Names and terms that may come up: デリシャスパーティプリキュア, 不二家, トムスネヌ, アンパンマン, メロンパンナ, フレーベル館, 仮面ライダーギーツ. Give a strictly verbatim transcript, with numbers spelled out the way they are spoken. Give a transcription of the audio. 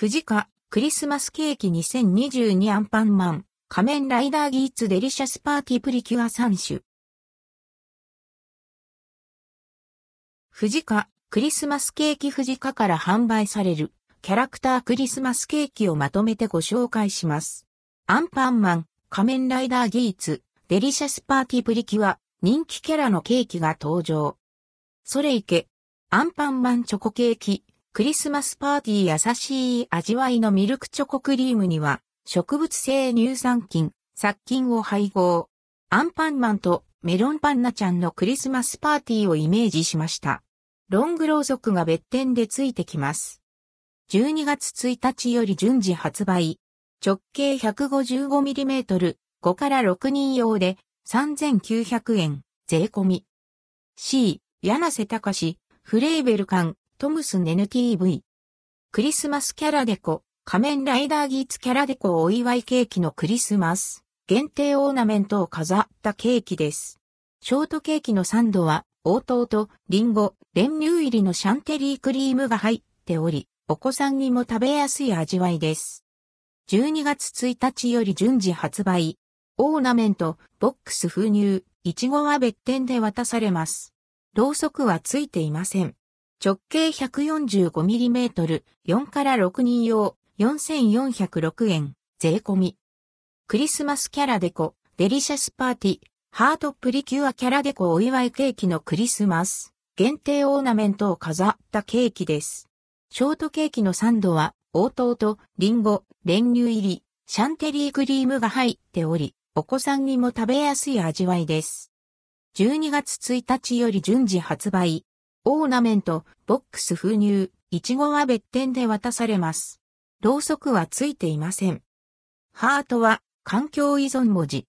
富士家、クリスマスケーキにせんにじゅうにアンパンマン、仮面ライダーギーツデリシャスパーティプリキュアさん種。富士家、クリスマスケーキ富士家から販売されるキャラクタークリスマスケーキをまとめてご紹介します。アンパンマン、仮面ライダーギーツ、デリシャスパーティプリキュア、人気キャラのケーキが登場。それいけ、アンパンマンチョコケーキ。クリスマスパーティー優しい味わいのミルクチョコクリームには植物性乳酸菌、殺菌を配合。アンパンマンとメロンパンナちゃんのクリスマスパーティーをイメージしました。ロングロウソクが別店でついてきます。じゅうにがつついたちより順次発売。直径 ひゃくごじゅうごミリメートル、ごからろくにん用でさんぜんきゅうひゃくえん、税込み。C、柳瀬隆、フレーベル館。トムスネヌ ティーブイ。クリスマスキャラデコ、仮面ライダーギーツキャラデコお祝いケーキのクリスマス、限定オーナメントを飾ったケーキです。ショートケーキのサンドは、黄桃とリンゴ、練乳入りのシャンテリークリームが入っており、お子さんにも食べやすい味わいです。じゅうにがつついたちより順次発売。オーナメント、ボックス封入、いちごは別店で渡されます。ろうそくはついていません。直径 ひゃくよんじゅうごミリメートル、よんからろくにん用、よんせんよんひゃくろくえん、税込み。クリスマスキャラデコ、デリシャスパーティ、ハートプリキュアキャラデコお祝いケーキのクリスマス、限定オーナメントを飾ったケーキです。ショートケーキのサンドは、黄桃とリンゴ、練乳入り、シャンテリークリームが入っており、お子さんにも食べやすい味わいです。じゅうにがつついたちより順次発売。オーナメント、ボックス封入、いちごは別店で渡されます。ろうそくはついていません。ハートは環境依存文字、